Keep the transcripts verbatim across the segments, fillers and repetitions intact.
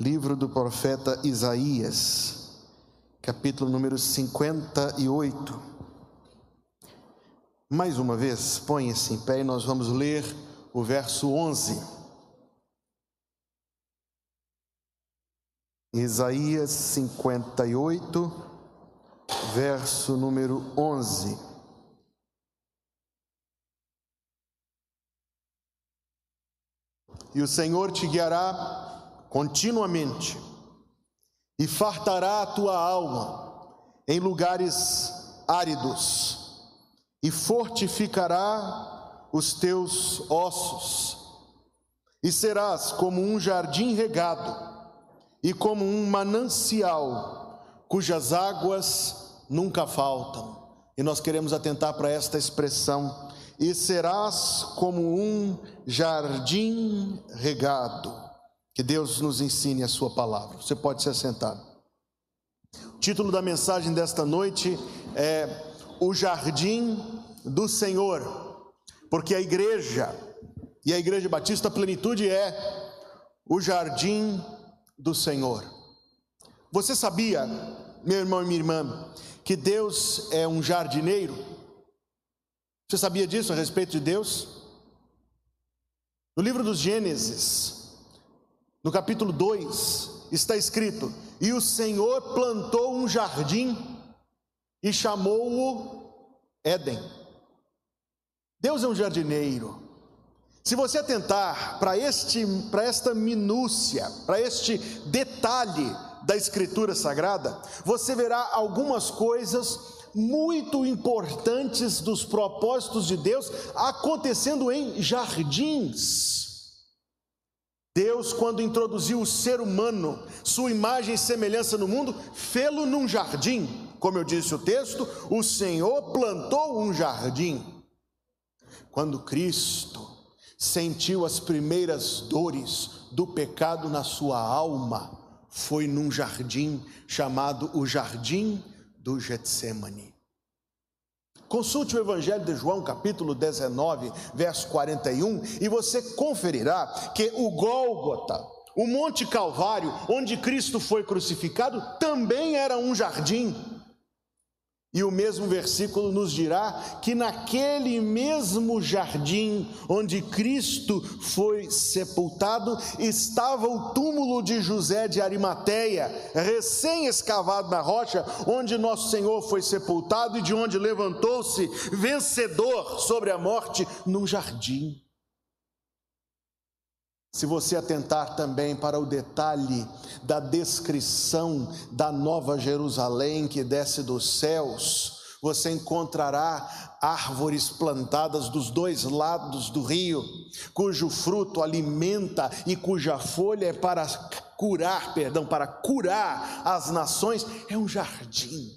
livro do profeta Isaías, capítulo número cinquenta e oito. Mais uma vez, ponha-se em pé e nós vamos ler o verso onze. Isaías cinquenta e oito, verso número onze. E o Senhor te guiará continuamente, e fartará a tua alma em lugares áridos, e fortificará os teus ossos, e serás como um jardim regado, e como um manancial, cujas águas nunca faltam. E nós queremos atentar para esta expressão: e serás como um jardim regado. Que Deus nos ensine a sua palavra. Você pode se assentar. O título da mensagem desta noite é O Jardim do Senhor, porque a igreja, e a Igreja Batista Plenitude é o Jardim do Senhor. Você sabia, meu irmão e minha irmã, que Deus é um jardineiro? Você sabia disso a respeito de Deus? No livro dos Gênesis, no capítulo dois, está escrito: e o Senhor plantou um jardim e chamou-o Éden. Deus é um jardineiro. Se você atentar para este, para esta minúcia, para este detalhe da Escritura Sagrada, você verá algumas coisas muito importantes dos propósitos de Deus acontecendo em jardins. Deus, quando introduziu o ser humano, sua imagem e semelhança no mundo, fê-lo num jardim. Como eu disse o texto, o Senhor plantou um jardim. Quando Cristo sentiu as primeiras dores do pecado na sua alma, foi num jardim chamado o Jardim do Getsêmane. Consulte o Evangelho de João, capítulo dezenove, verso quarenta e um, e você conferirá que o Gólgota, o Monte Calvário, onde Cristo foi crucificado, também era um jardim. E o mesmo versículo nos dirá que naquele mesmo jardim onde Cristo foi sepultado, estava o túmulo de José de Arimateia, recém-escavado na rocha, onde nosso Senhor foi sepultado e de onde levantou-se vencedor sobre a morte, num jardim. Se você atentar também para o detalhe da descrição da Nova Jerusalém que desce dos céus, você encontrará árvores plantadas dos dois lados do rio, cujo fruto alimenta e cuja folha é para curar, perdão, para curar as nações. É um jardim.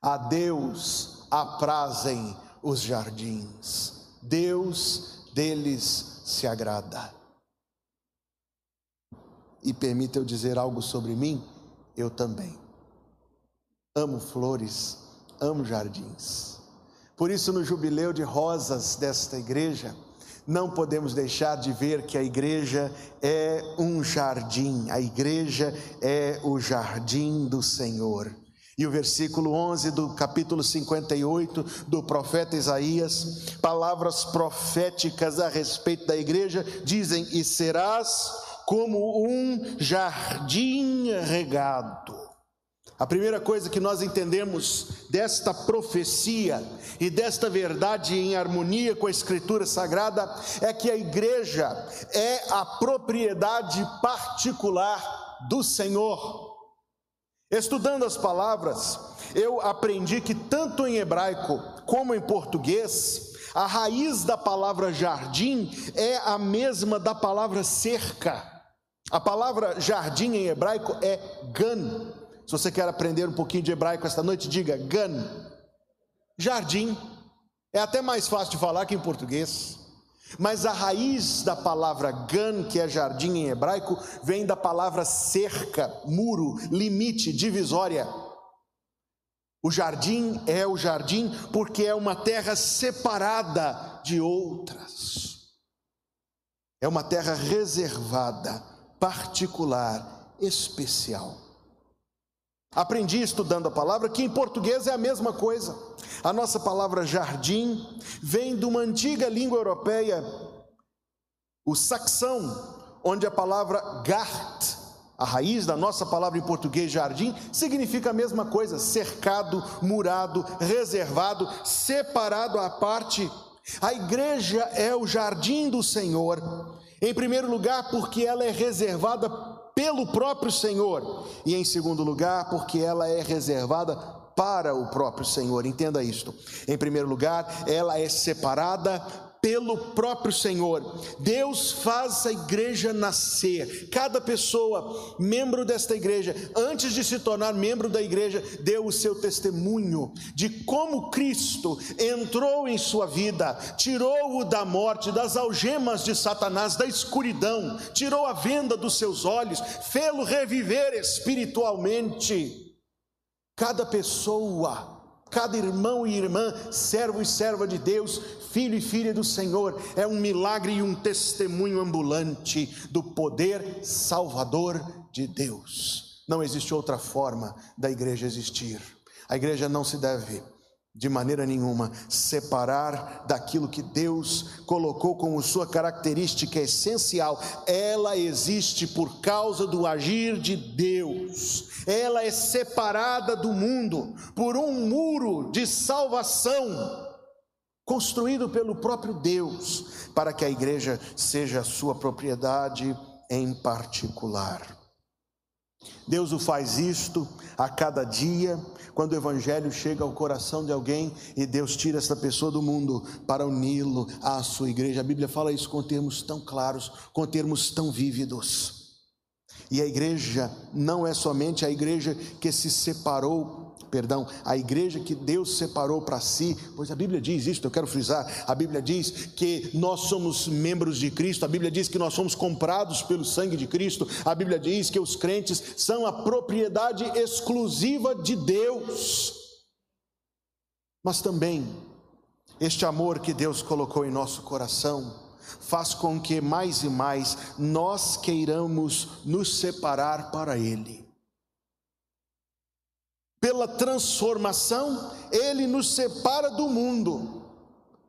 A Deus aprazem os jardins. Deus deles se agrada. E permita eu dizer algo sobre mim, eu também. Amo flores, amo jardins. Por isso, no jubileu de rosas desta igreja, não podemos deixar de ver que a igreja é um jardim. A igreja é o jardim do Senhor. E o versículo onze do capítulo cinquenta e oito do profeta Isaías, palavras proféticas a respeito da igreja, dizem: e serás como um jardim regado. A primeira coisa que nós entendemos desta profecia e desta verdade em harmonia com a Escritura Sagrada é que a igreja é a propriedade particular do Senhor. Estudando as palavras, eu aprendi que tanto em hebraico como em português, a raiz da palavra jardim é a mesma da palavra cerca. A palavra jardim em hebraico é gan. Se você quer aprender um pouquinho de hebraico esta noite, diga gan. Jardim. É até mais fácil de falar que em português. Mas a raiz da palavra gan, que é jardim em hebraico, vem da palavra cerca, muro, limite, divisória. O jardim é o jardim porque é uma terra separada de outras. É uma terra reservada, particular especial. Aprendi estudando a palavra que em português é a mesma coisa. A nossa palavra jardim vem de uma antiga língua europeia, o saxão, onde a palavra gart, a raiz da nossa palavra em português jardim, significa a mesma coisa: cercado, murado, reservado, separado à parte. A igreja é o jardim do Senhor, em primeiro lugar porque ela é reservada pelo próprio Senhor, e em segundo lugar porque ela é reservada para o próprio Senhor. Entenda isto: em primeiro lugar, ela é separada pelo próprio Senhor. Deus faz a igreja nascer. Cada pessoa, membro desta igreja, antes de se tornar membro da igreja, deu o seu testemunho de como Cristo entrou em sua vida, tirou-o da morte, das algemas de Satanás, da escuridão, tirou a venda dos seus olhos, fê-lo reviver espiritualmente. Cada pessoa, cada irmão e irmã, servo e serva de Deus, filho e filha do Senhor, é um milagre e um testemunho ambulante do poder salvador de Deus. Não existe outra forma da igreja existir. A igreja não se deve, de maneira nenhuma, separar daquilo que Deus colocou como sua característica essencial. Ela existe por causa do agir de Deus. Ela é separada do mundo por um muro de salvação construído pelo próprio Deus, para que a igreja seja sua propriedade em particular. Deus o faz isto a cada dia, quando o evangelho chega ao coração de alguém e Deus tira essa pessoa do mundo para uni-lo à sua igreja. A Bíblia fala isso com termos tão claros, com termos tão vívidos. E a igreja não é somente a igreja que se separou, perdão, a igreja que Deus separou para si, pois a Bíblia diz isso, eu quero frisar, a Bíblia diz que nós somos membros de Cristo, a Bíblia diz que nós somos comprados pelo sangue de Cristo, a Bíblia diz que os crentes são a propriedade exclusiva de Deus. Mas também, este amor que Deus colocou em nosso coração faz com que mais e mais nós queiramos nos separar para Ele. Pela transformação, Ele nos separa do mundo.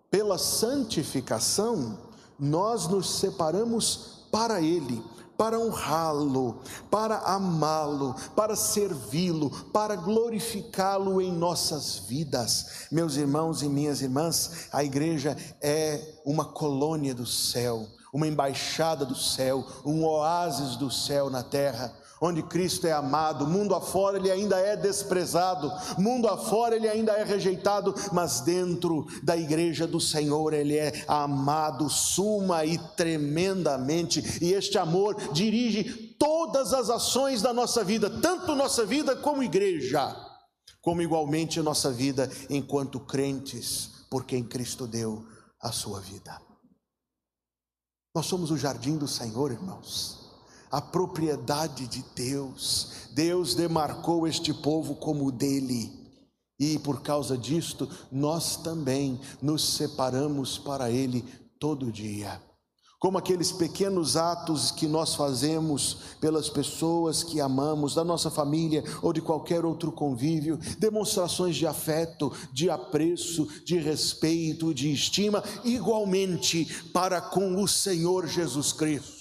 Pela santificação, nós nos separamos para Ele, para honrá-lo, para amá-lo, para servi-lo, para glorificá-lo em nossas vidas. Meus irmãos e minhas irmãs, a igreja é uma colônia do céu, uma embaixada do céu, um oásis do céu na terra, onde Cristo é amado. Mundo afora ele ainda é desprezado, mundo afora ele ainda é rejeitado, mas dentro da igreja do Senhor ele é amado suma e tremendamente, e este amor dirige todas as ações da nossa vida, tanto nossa vida como igreja, como igualmente nossa vida enquanto crentes, por quem Cristo deu a sua vida. Nós somos o jardim do Senhor, irmãos, a propriedade de Deus. Deus demarcou este povo como dele, e por causa disto, nós também nos separamos para ele todo dia. Como aqueles pequenos atos que nós fazemos pelas pessoas que amamos, da nossa família ou de qualquer outro convívio, demonstrações de afeto, de apreço, de respeito, de estima, igualmente para com o Senhor Jesus Cristo.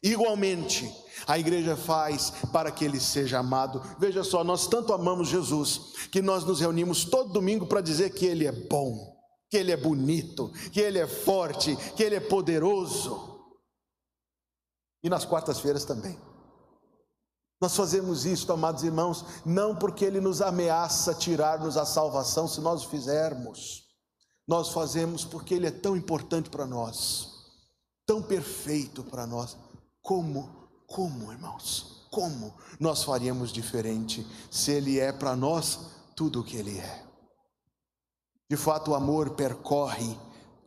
Igualmente, a igreja faz para que ele seja amado. Veja só, nós tanto amamos Jesus, que nós nos reunimos todo domingo para dizer que ele é bom, que ele é bonito, que ele é forte, que ele é poderoso. E nas quartas-feiras também. Nós fazemos isso, amados irmãos, não porque ele nos ameaça tirar-nos a salvação se nós o fizermos. Nós fazemos porque ele é tão importante para nós, tão perfeito para nós. Como, como irmãos, como nós faríamos diferente se ele é para nós tudo o que ele é? De fato, o amor percorre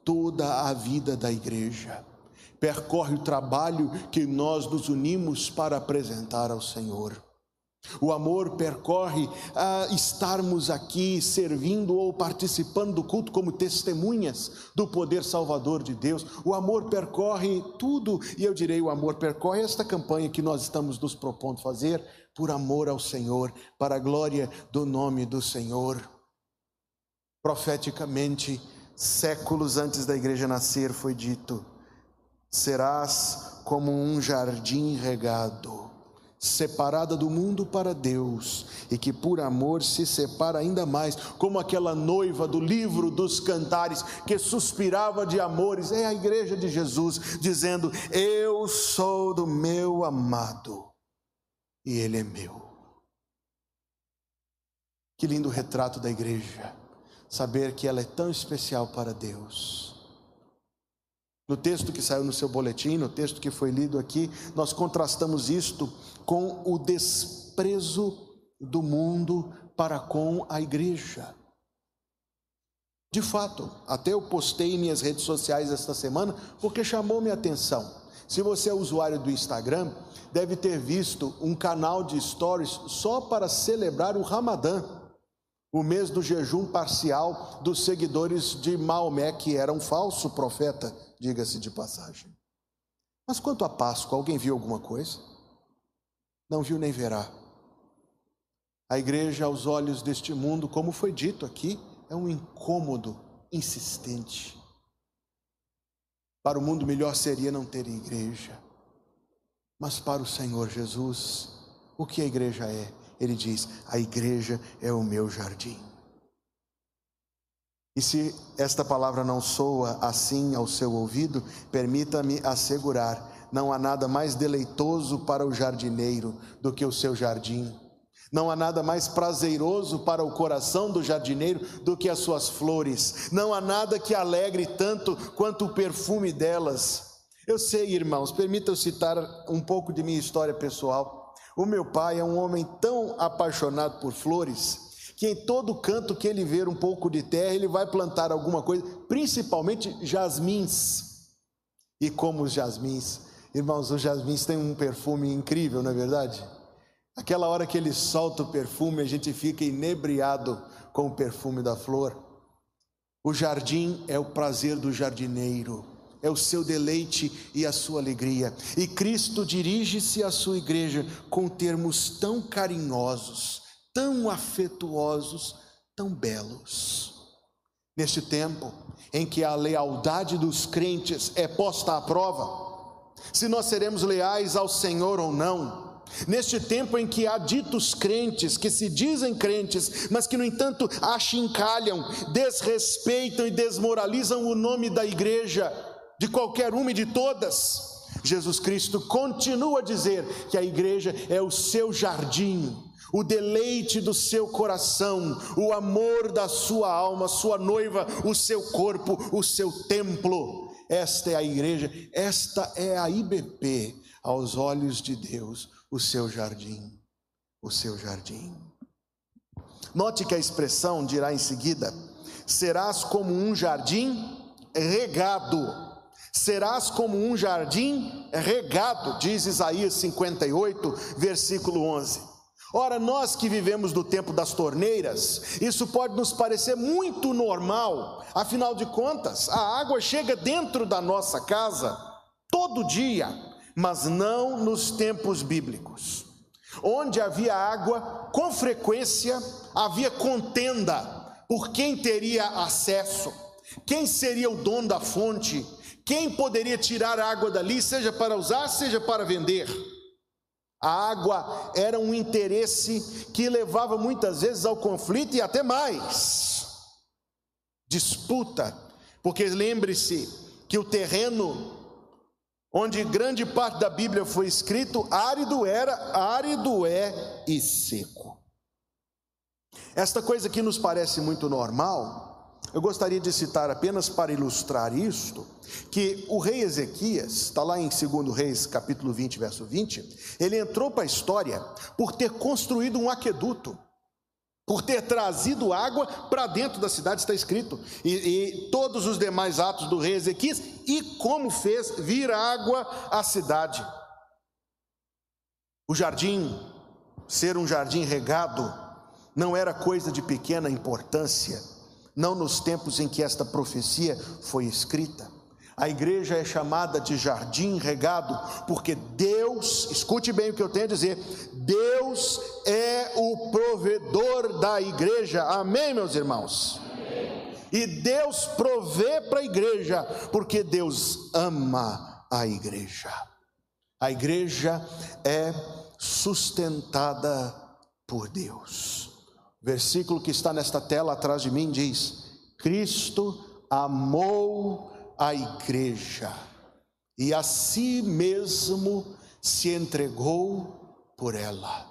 toda a vida da igreja, percorre o trabalho que nós nos unimos para apresentar ao Senhor. O amor percorre a estarmos aqui servindo ou participando do culto como testemunhas do poder salvador de Deus. O amor percorre tudo, e eu direi, o amor percorre esta campanha que nós estamos nos propondo fazer por amor ao Senhor, para a glória do nome do Senhor. Profeticamente, séculos antes da igreja nascer, foi dito: serás como um jardim regado, separada do mundo para Deus, e que por amor se separa ainda mais, como aquela noiva do livro dos Cantares, que suspirava de amores. É a igreja de Jesus, dizendo: eu sou do meu amado, e ele é meu. Que lindo retrato da igreja, saber que ela é tão especial para Deus. No texto que saiu no seu boletim, no texto que foi lido aqui, nós contrastamos isto com o desprezo do mundo para com a igreja. De fato, até eu postei em minhas redes sociais esta semana, porque chamou minha atenção. Se você é usuário do Instagram, deve ter visto um canal de stories só para celebrar o Ramadã, o mês do jejum parcial dos seguidores de Maomé, que era um falso profeta, diga-se de passagem. Mas quanto à Páscoa, alguém viu alguma coisa? Não viu nem verá. A igreja, aos olhos deste mundo, como foi dito aqui, é um incômodo insistente. Para o mundo, melhor seria não ter igreja. Mas para o Senhor Jesus, o que a igreja é? Ele diz: a igreja é o meu jardim. E se esta palavra não soa assim ao seu ouvido, permita-me assegurar, não há nada mais deleitoso para o jardineiro do que o seu jardim. Não há nada mais prazeroso para o coração do jardineiro do que as suas flores. Não há nada que alegre tanto quanto o perfume delas. Eu sei, irmãos, permitam citar um pouco de minha história pessoal. O meu pai é um homem tão apaixonado por flores, que em todo canto que ele ver um pouco de terra, ele vai plantar alguma coisa, principalmente jasmins. E como os jasmins, irmãos, os jasmins têm um perfume incrível, não é verdade? Aquela hora que ele solta o perfume, a gente fica inebriado com o perfume da flor. O jardim é o prazer do jardineiro, é o seu deleite e a sua alegria. E Cristo dirige-se à sua igreja com termos tão carinhosos, tão afetuosos, tão belos. Neste tempo em que a lealdade dos crentes é posta à prova, se nós seremos leais ao Senhor ou não, neste tempo em que há ditos crentes, que se dizem crentes, mas que no entanto achincalham, desrespeitam e desmoralizam o nome da igreja, de qualquer uma e de todas, Jesus Cristo continua a dizer que a igreja é o seu jardim, o deleite do seu coração, o amor da sua alma, sua noiva, o seu corpo, o seu templo. Esta é a igreja, esta é a I B P, aos olhos de Deus, o seu jardim, o seu jardim. Note que a expressão dirá em seguida: serás como um jardim regado. Serás como um jardim regado, diz Isaías cinquenta e oito, versículo onze. Ora, nós que vivemos do tempo das torneiras, isso pode nos parecer muito normal. Afinal de contas, a água chega dentro da nossa casa todo dia, mas não nos tempos bíblicos. Onde havia água, com frequência havia contenda por quem teria acesso, quem seria o dono da fonte, quem poderia tirar a água dali, seja para usar, seja para vender. A água era um interesse que levava muitas vezes ao conflito e até mais disputa, porque lembre-se que o terreno onde grande parte da Bíblia foi escrito, árido era, árido é e seco. Esta coisa que nos parece muito normal, eu gostaria de citar apenas para ilustrar isto, que o rei Ezequias, está lá em dois Reis, capítulo vinte, verso vinte, ele entrou para a história por ter construído um aqueduto, por ter trazido água para dentro da cidade, está escrito, e, e todos os demais atos do rei Ezequias, e como fez vir água à cidade. O jardim ser um jardim regado não era coisa de pequena importância, não nos tempos em que esta profecia foi escrita. A igreja é chamada de jardim regado, porque Deus, escute bem o que eu tenho a dizer, Deus é o provedor da igreja, amém, meus irmãos? Amém. E Deus provê para a igreja, porque Deus ama a igreja. A igreja é sustentada por Deus. O versículo que está nesta tela atrás de mim diz: Cristo amou a igreja e a si mesmo se entregou por ela.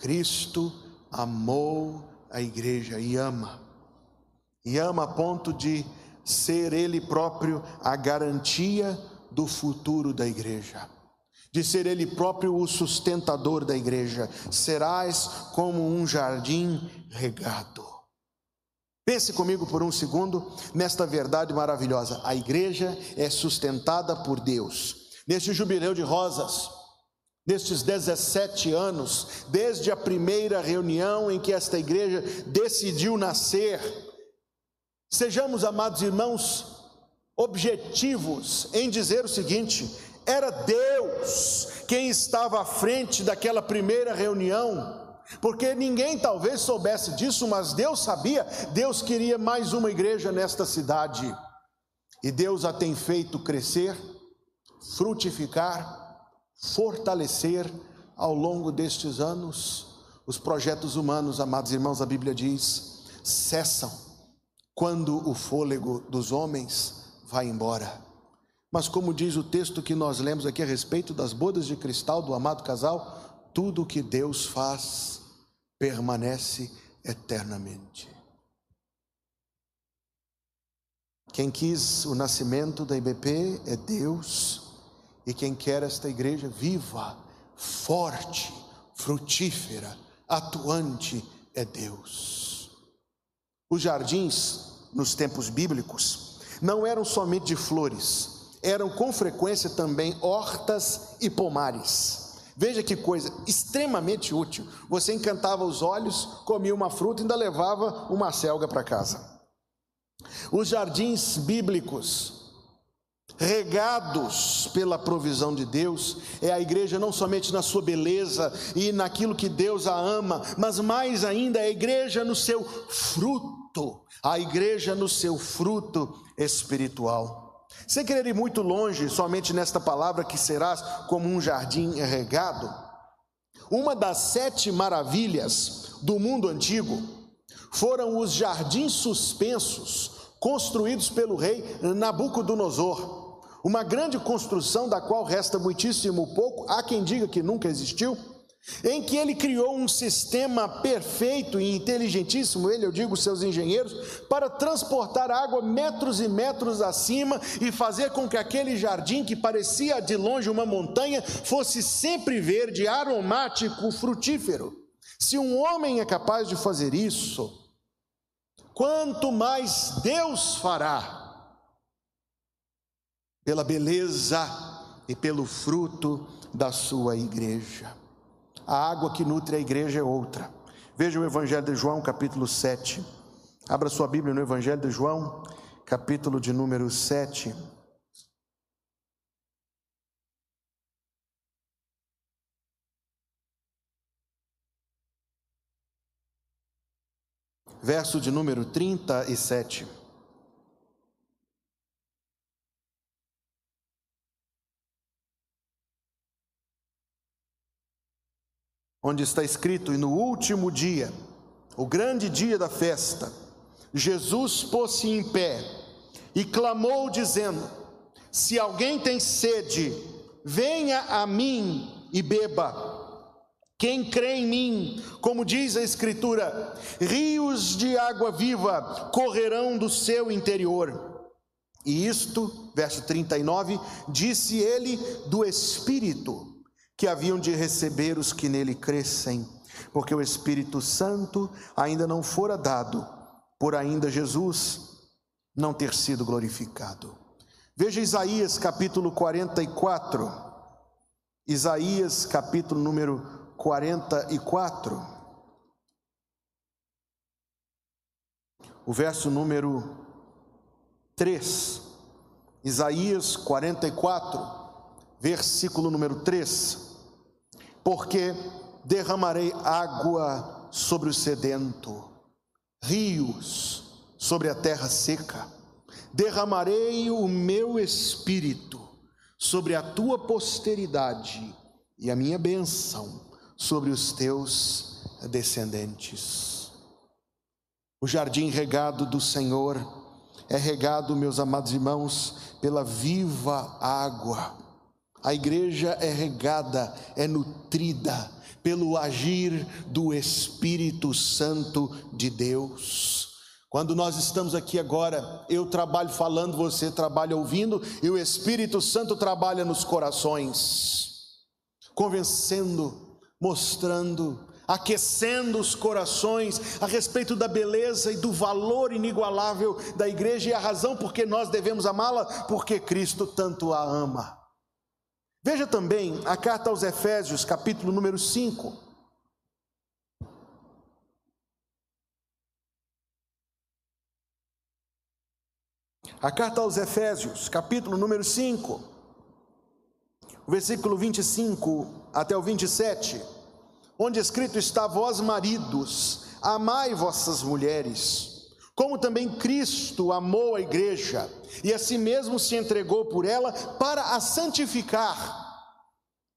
Cristo amou a igreja e ama, e ama a ponto de ser Ele próprio a garantia do futuro da igreja, de ser Ele próprio o sustentador da igreja. Serás como um jardim regado. Pense comigo por um segundo nesta verdade maravilhosa. A igreja é sustentada por Deus. Neste jubileu de rosas, nestes dezessete anos, desde a primeira reunião em que esta igreja decidiu nascer, sejamos, amados irmãos, objetivos em dizer o seguinte: era Deus quem estava à frente daquela primeira reunião. Porque ninguém talvez soubesse disso, mas Deus sabia. Deus queria mais uma igreja nesta cidade, e Deus a tem feito crescer, frutificar, fortalecer ao longo destes anos. Os projetos humanos, amados irmãos, a Bíblia diz, cessam quando o fôlego dos homens vai embora. Mas como diz o texto que nós lemos aqui a respeito das bodas de cristal do amado casal, tudo o que Deus faz permanece eternamente. Quem quis o nascimento da I B P é Deus, e quem quer esta igreja viva, forte, frutífera, atuante é Deus. Os jardins nos tempos bíblicos não eram somente de flores, eram com frequência também hortas e pomares. Veja que coisa extremamente útil. Você encantava os olhos, comia uma fruta e ainda levava uma acelga para casa. Os jardins bíblicos, regados pela provisão de Deus, é a igreja não somente na sua beleza e naquilo que Deus a ama, mas mais ainda é a igreja no seu fruto, a igreja no seu fruto espiritual. Sem querer ir muito longe, somente nesta palavra que serás como um jardim regado, uma das sete maravilhas do mundo antigo foram os jardins suspensos construídos pelo rei Nabucodonosor, uma grande construção da qual resta muitíssimo pouco, há quem diga que nunca existiu, em que ele criou um sistema perfeito e inteligentíssimo, ele, eu digo, seus engenheiros, para transportar água metros e metros acima e fazer com que aquele jardim que parecia de longe uma montanha fosse sempre verde, aromático, frutífero. Se um homem é capaz de fazer isso, quanto mais Deus fará pela beleza e pelo fruto da sua igreja. A água que nutre a igreja é outra. Veja o Evangelho de João, capítulo sete. Abra sua Bíblia no Evangelho de João, capítulo de número sete. Verso de número trinta e sete. Onde está escrito: e no último dia, o grande dia da festa, Jesus pôs-se em pé e clamou dizendo: se alguém tem sede, venha a mim e beba. Quem crê em mim, como diz a Escritura, rios de água viva correrão do seu interior. E isto, verso trinta e nove, disse ele do Espírito que haviam de receber os que nele crescem, porque o Espírito Santo ainda não fora dado, por ainda Jesus não ter sido glorificado. Veja Isaías capítulo quarenta e quatro, Isaías capítulo número quarenta e quatro, o verso número três, Isaías quarenta e quatro, versículo número três, porque derramarei água sobre o sedento, rios sobre a terra seca, derramarei o meu espírito sobre a tua posteridade e a minha bênção sobre os teus descendentes. O jardim regado do Senhor é regado, meus amados irmãos, pela viva água. A igreja é regada, é nutrida pelo agir do Espírito Santo de Deus. Quando nós estamos aqui agora, eu trabalho falando, você trabalha ouvindo, e o Espírito Santo trabalha nos corações, convencendo, mostrando, aquecendo os corações a respeito da beleza e do valor inigualável da igreja, e a razão por que nós devemos amá-la, porque Cristo tanto a ama. Veja também a carta aos Efésios, capítulo número cinco. A carta aos Efésios, capítulo número cinco, versículo vinte e cinco até o vinte e sete, onde escrito está: vós maridos, amai vossas mulheres, como também Cristo amou a igreja, e a si mesmo se entregou por ela para a santificar,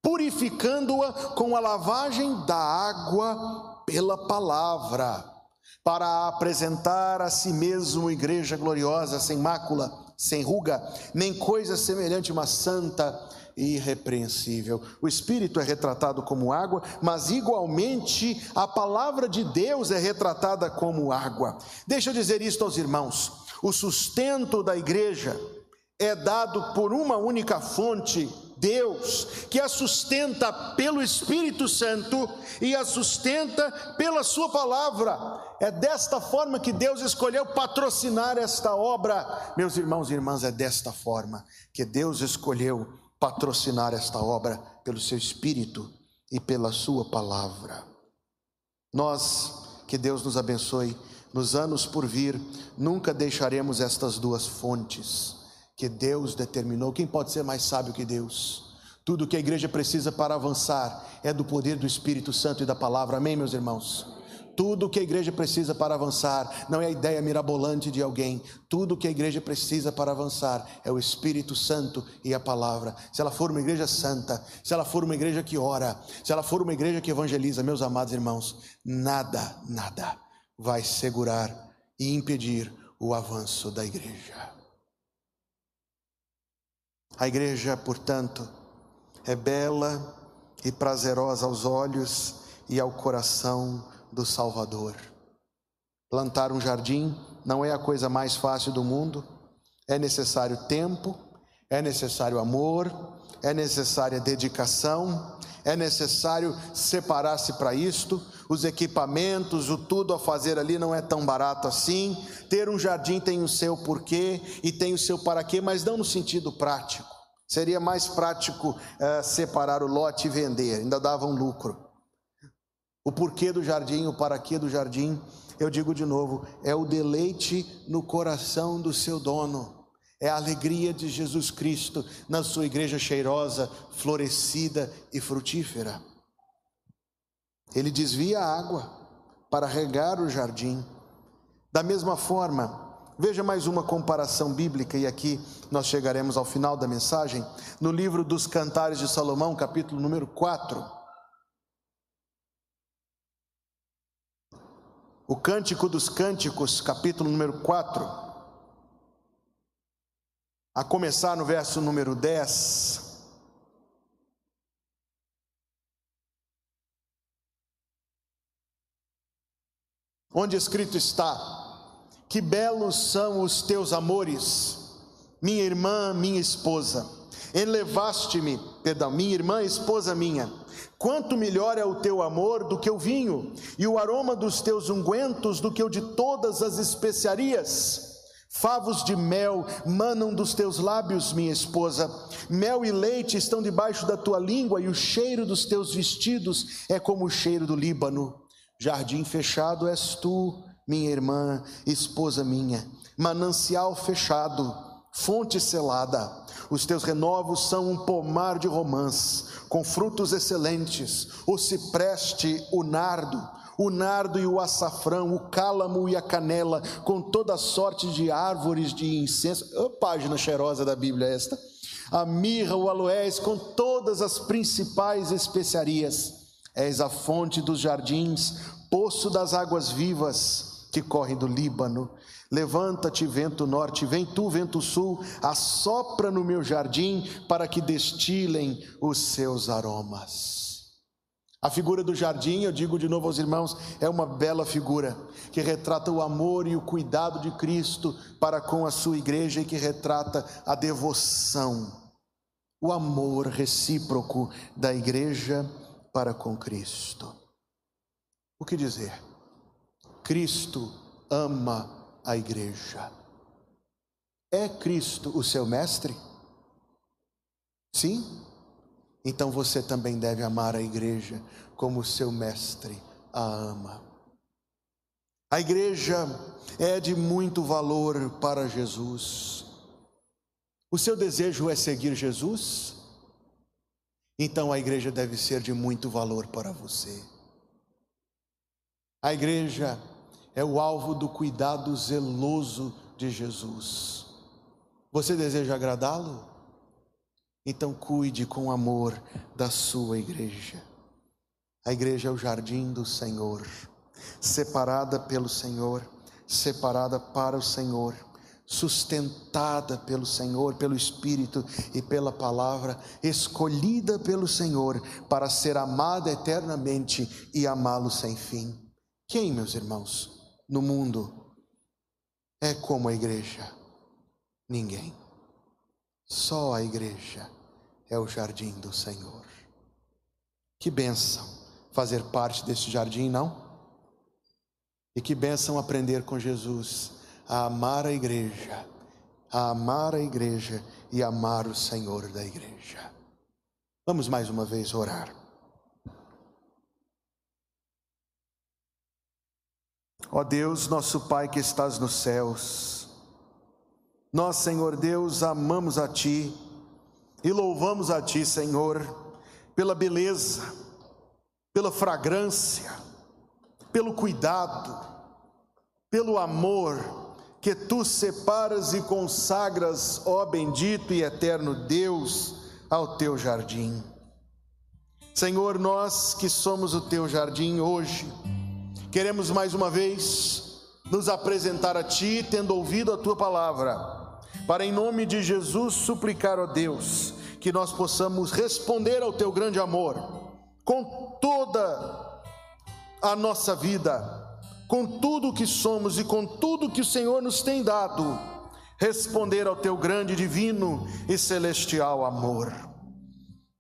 purificando-a com a lavagem da água pela palavra, para apresentar a si mesmo igreja gloriosa, sem mácula, sem ruga, nem coisa semelhante, mas santa e irrepreensível. O Espírito é retratado como água, mas igualmente a palavra de Deus é retratada como água. Deixa eu dizer isto aos irmãos: o sustento da igreja é dado por uma única fonte, Deus, que a sustenta pelo Espírito Santo e a sustenta pela sua palavra. É desta forma que Deus escolheu patrocinar esta obra. Meus irmãos e irmãs, é desta forma que Deus escolheu patrocinar esta obra, pelo seu Espírito e pela sua palavra. Nós, que Deus nos abençoe, nos anos por vir, nunca deixaremos estas duas fontes que Deus determinou. Quem pode ser mais sábio que Deus? Tudo o que a igreja precisa para avançar é do poder do Espírito Santo e da palavra. Amém, meus irmãos? Tudo o que a igreja precisa para avançar não é a ideia mirabolante de alguém. Tudo o que a igreja precisa para avançar é o Espírito Santo e a palavra. Se ela for uma igreja santa, se ela for uma igreja que ora, se ela for uma igreja que evangeliza, meus amados irmãos, nada, nada vai segurar e impedir o avanço da igreja. A igreja, portanto, é bela e prazerosa aos olhos e ao coração do Salvador. Plantar um jardim não é a coisa mais fácil do mundo. É necessário tempo, é necessário amor, é necessária dedicação, é necessário separar-se para isto. Os equipamentos, o tudo a fazer ali não é tão barato assim. Ter um jardim tem o seu porquê e tem o seu para quê, mas não no sentido prático. Seria mais prático uh, separar o lote e vender, ainda dava um lucro. O porquê do jardim, o para quê do jardim, eu digo de novo, é o deleite no coração do seu dono. É a alegria de Jesus Cristo na sua igreja cheirosa, florescida e frutífera. Ele desvia a água para regar o jardim. Da mesma forma, veja mais uma comparação bíblica, e aqui nós chegaremos ao final da mensagem, no livro dos Cantares de Salomão, capítulo número quatro. O Cântico dos Cânticos, capítulo número quatro. A começar no verso número dez. Onde escrito está: que belos são os teus amores, minha irmã, minha esposa, elevaste-me, perdão, minha irmã, esposa minha, quanto melhor é o teu amor do que o vinho, e o aroma dos teus ungüentos do que o de todas as especiarias, Favos de mel manam dos teus lábios, minha esposa. Mel e leite estão debaixo da tua língua, e o cheiro dos teus vestidos é como o cheiro do Líbano. Jardim fechado és tu, minha irmã, esposa minha. Manancial fechado, fonte selada. Os teus renovos são um pomar de romãs, com frutos excelentes, o cipreste, o nardo, o nardo e o açafrão, o cálamo e a canela, com toda sorte de árvores de incenso. Oh, página cheirosa da Bíblia esta. A mirra, o aloés, com todas as principais especiarias. És a fonte dos jardins, poço das águas vivas que correm do Líbano. Levanta-te, vento norte, vem tu, vento sul, assopra no meu jardim para que destilem os seus aromas. A figura do jardim, eu digo de novo aos irmãos, é uma bela figura, que retrata o amor e o cuidado de Cristo para com a sua igreja, e que retrata a devoção, o amor recíproco da igreja para com Cristo. O que dizer? Cristo ama a igreja. É Cristo o seu mestre? Sim? Então você também deve amar a igreja como o seu mestre a ama. A igreja é de muito valor para Jesus. O seu desejo é seguir Jesus? Então a igreja deve ser de muito valor para você. A igreja é o alvo do cuidado zeloso de Jesus. Você deseja agradá-lo? Então cuide com amor da sua igreja. A igreja é o jardim do Senhor, separada pelo Senhor, separada para o Senhor, sustentada pelo Senhor, pelo Espírito e pela Palavra, escolhida pelo Senhor para ser amada eternamente e amá-lo sem fim. Quem, meus irmãos, no mundo é como a igreja? Ninguém. Só a igreja é o jardim do Senhor. Que bênção fazer parte desse jardim, não? E que bênção aprender com Jesus a amar a igreja, a amar a igreja e amar o Senhor da igreja. Vamos mais uma vez orar. Ó Deus, nosso Pai que estás nos céus, nós, Senhor Deus, amamos a Ti e louvamos a Ti, Senhor, pela beleza, pela fragrância, pelo cuidado, pelo amor que Tu separas e consagras, ó bendito e eterno Deus, ao Teu jardim. Senhor, nós que somos o Teu jardim hoje, queremos mais uma vez nos apresentar a Ti, tendo ouvido a Tua palavra, para em nome de Jesus suplicar a Deus que nós possamos responder ao Teu grande amor com toda a nossa vida, com tudo o que somos e com tudo que o Senhor nos tem dado, responder ao Teu grande, divino e celestial amor.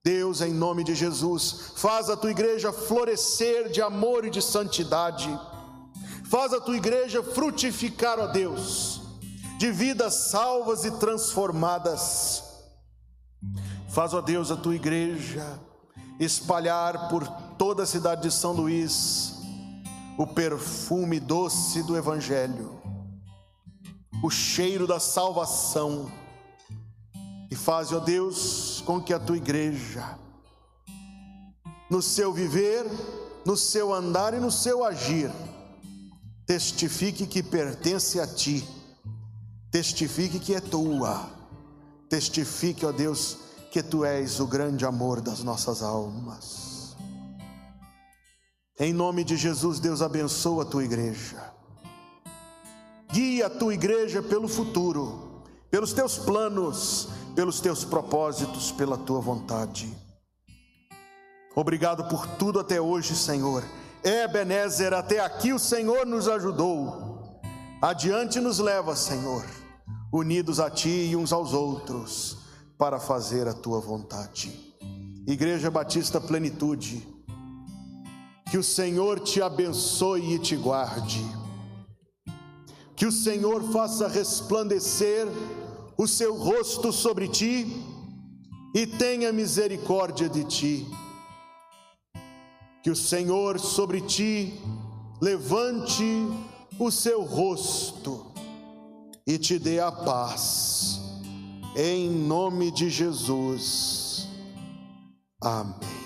Deus, em nome de Jesus, faz a Tua igreja florescer de amor e de santidade, faz a Tua igreja frutificar, ó Deus, de vidas salvas e transformadas. Faz, ó Deus, a Tua igreja espalhar por toda a cidade de São Luís o perfume doce do Evangelho, o cheiro da salvação. E faz, ó Deus, com que a Tua igreja, no seu viver, no seu andar e no seu agir, testifique que pertence a Ti, testifique que é Tua, testifique, ó Deus, que Tu és o grande amor das nossas almas. Em nome de Jesus, Deus, abençoa a Tua igreja, guia a Tua igreja pelo futuro, pelos Teus planos, pelos Teus propósitos, pela Tua vontade. Obrigado por tudo até hoje, Senhor. Ebenezer, até aqui o Senhor nos ajudou, adiante nos leva, Senhor, unidos a Ti e uns aos outros, para fazer a Tua vontade. Igreja Batista Plenitude, que o Senhor te abençoe e te guarde, que o Senhor faça resplandecer o seu rosto sobre ti e tenha misericórdia de ti. Que o Senhor sobre ti levante o seu rosto e te dê a paz. Em nome de Jesus. Amém.